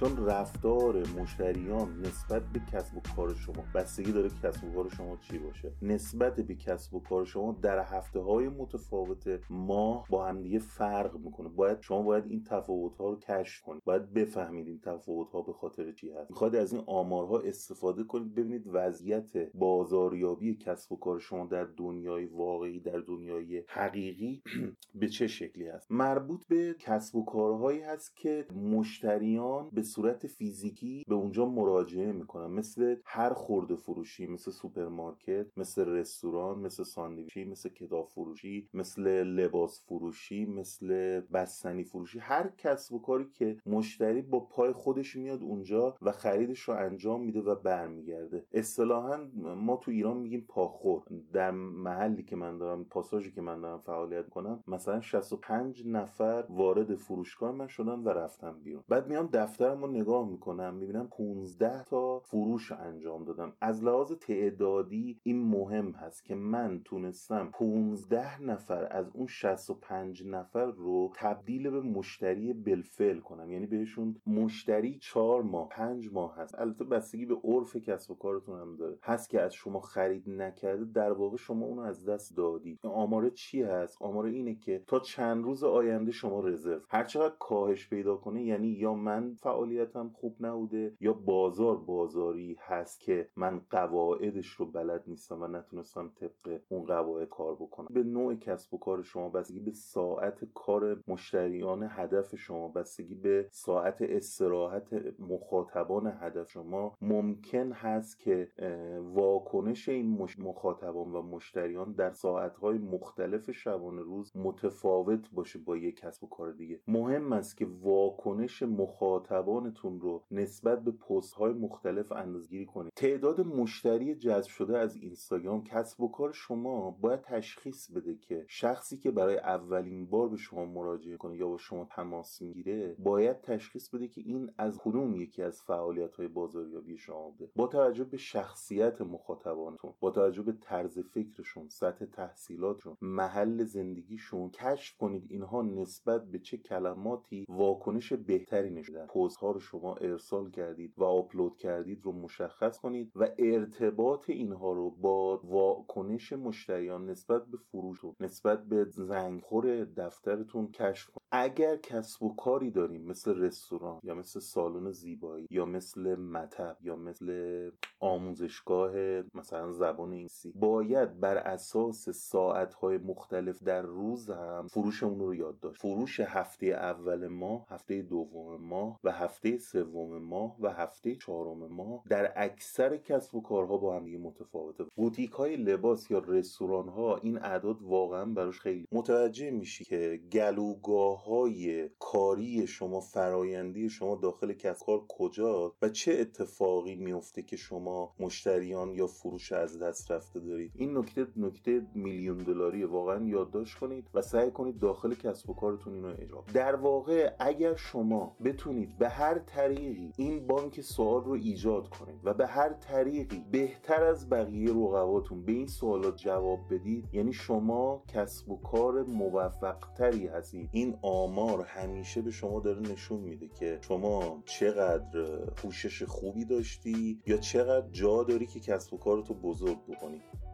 چون رفتار مشتریان نسبت به کسب و کار شما بستگی داره که کسب و کار شما چی باشه. نسبت به کسب و کار شما در هفته‌های متفاوت ماه با هم دیگه فرق میکنه. شما باید این تفاوت‌ها رو کشف کنید. باید بفهمید این تفاوت‌ها به خاطر چی هست. می‌خواد از این آمارها استفاده کنید ببینید وضعیت بازاریابی کسب و کار شما در دنیای واقعی، در دنیای حقیقی به چه شکلی هست. مربوط به کسب و کارهایی هست که مشتریان به صورت فیزیکی به اونجا مراجعه میکنن، مثل هر خرده فروشی، مثل سوپرمارکت، مثل رستوران، مثل ساندویچی، مثل کتاب فروشی، مثل لباس فروشی، مثل بستنی فروشی. هر کسب و کاری که مشتری با پای خودش میاد اونجا و خریدش رو انجام میده و برمیگرده. اصطلاحاً ما تو ایران میگیم پاخور. در محلی که من دارم، پاساژی که من دارم فعالیت کنم، مثلا 65 نفر وارد فروشگاه من شدن و رفتم بیرون. بعد میام دفترمو نگاه میکنم، میبینم 15 تا فروش انجام دادم. از لحاظ تعدادی این مهم هست که من تونستم 15 نفر از اون 65 نفر رو تبدیل به مشتری بالفعل کنم، یعنی بهشون مشتری 4 ماه 5 ماه هست. البته بستگی به عرف کسب و کارتون هم داره، هست که از شما خرید نکرده در واقع شما اونو از دست دادید. آمار چی هست؟ آمار اینه که تا چند روز آینده شما رزرو هرچقدر کاهش پیدا کنه، یعنی یا من فعالیتم خوب نبوده یا بازاری هست که من قواعدش رو بلد نیستم و نتونستم طبق اون قواعد کار بکنم. به نوع کسب و کار شما بستگی به ساعت کار مشتریان هدف شما، بستگی به ساعت استراحت مخاطبان هدف شما، ممکن هست که واکنش این مخاطبان و مشتریان در ساعت‌های مختلف شبانه روز متفاوت باشه با یک کسب و کار دیگه. مهم است که واکنش مخاطبانتون رو نسبت به پست‌های مختلف اندازه‌گیری کنید. تعداد مشتری جذب شده از اینستاگرام، کسب و کار شما باید تشخیص بده که شخصی که برای اولین بار به شما مراجعه کنه یا با شما تماس میگیره، باید تشخیص بده که این از کدوم یکی از فعالیت‌های بازاریابی شما بوده. با توجه به شخصیت مخاطبانتون، با توجه به طرز فکرشون، سطح تحصیلاتشون، محل زندگیشون، کشف کنید اینها نسبت به چه کلماتی واکنش بهتری نشون دادن. پست‌ها رو شما ارسال کردید و آپلود کردید رو مشخص کنید و ارتباط اینها رو با واکنش مشتریان نسبت به فروشتون، نسبت به زنگخور دفترتون کشف کنید. اگر کسب و کاری داریم مثل رستوران یا مثل سالن زیبایی یا مثل مطب یا مثل آموزشگاه مثلا زبان انگلیسی، باید بر اساس ساعت‌های مختلف در روز هم فروشمون رو یاد داشت. فروش هفته اول ماه، هفته دوم ماه و هفته سوم ماه و هفته چهارم ماه در اکثر کسب و کارها با هم دیگه متفاوته. بوتیک‌های لباس یا رستوران‌ها این اعداد واقعا براش خیلی متوجه میشی که گلوگاه‌های کاری شما، فرآیندی شما داخل کسب و کار کجاست و چه اتفاقی میفته که شما مشتریان یا فروش از دست رفته دارید. این نکته میلیون دلاری واقعا یادداشت کنید و سعی کنید داخل کسب و کارتون اینو اجرا. در واقع اگر شما بتونید به هر طریقی این بانک سوال رو ایجاد کنید و به هر طریقی بهتر از بقیه رقباتون به این سوالات جواب بدید، یعنی شما کسب و کار موفقتری هستید. این آمار همیشه به شما داره نشون میده که شما چقدر پوشش خوبی داشتی یا چقدر جا داری که کسب و کارتو بزرگ بکنی.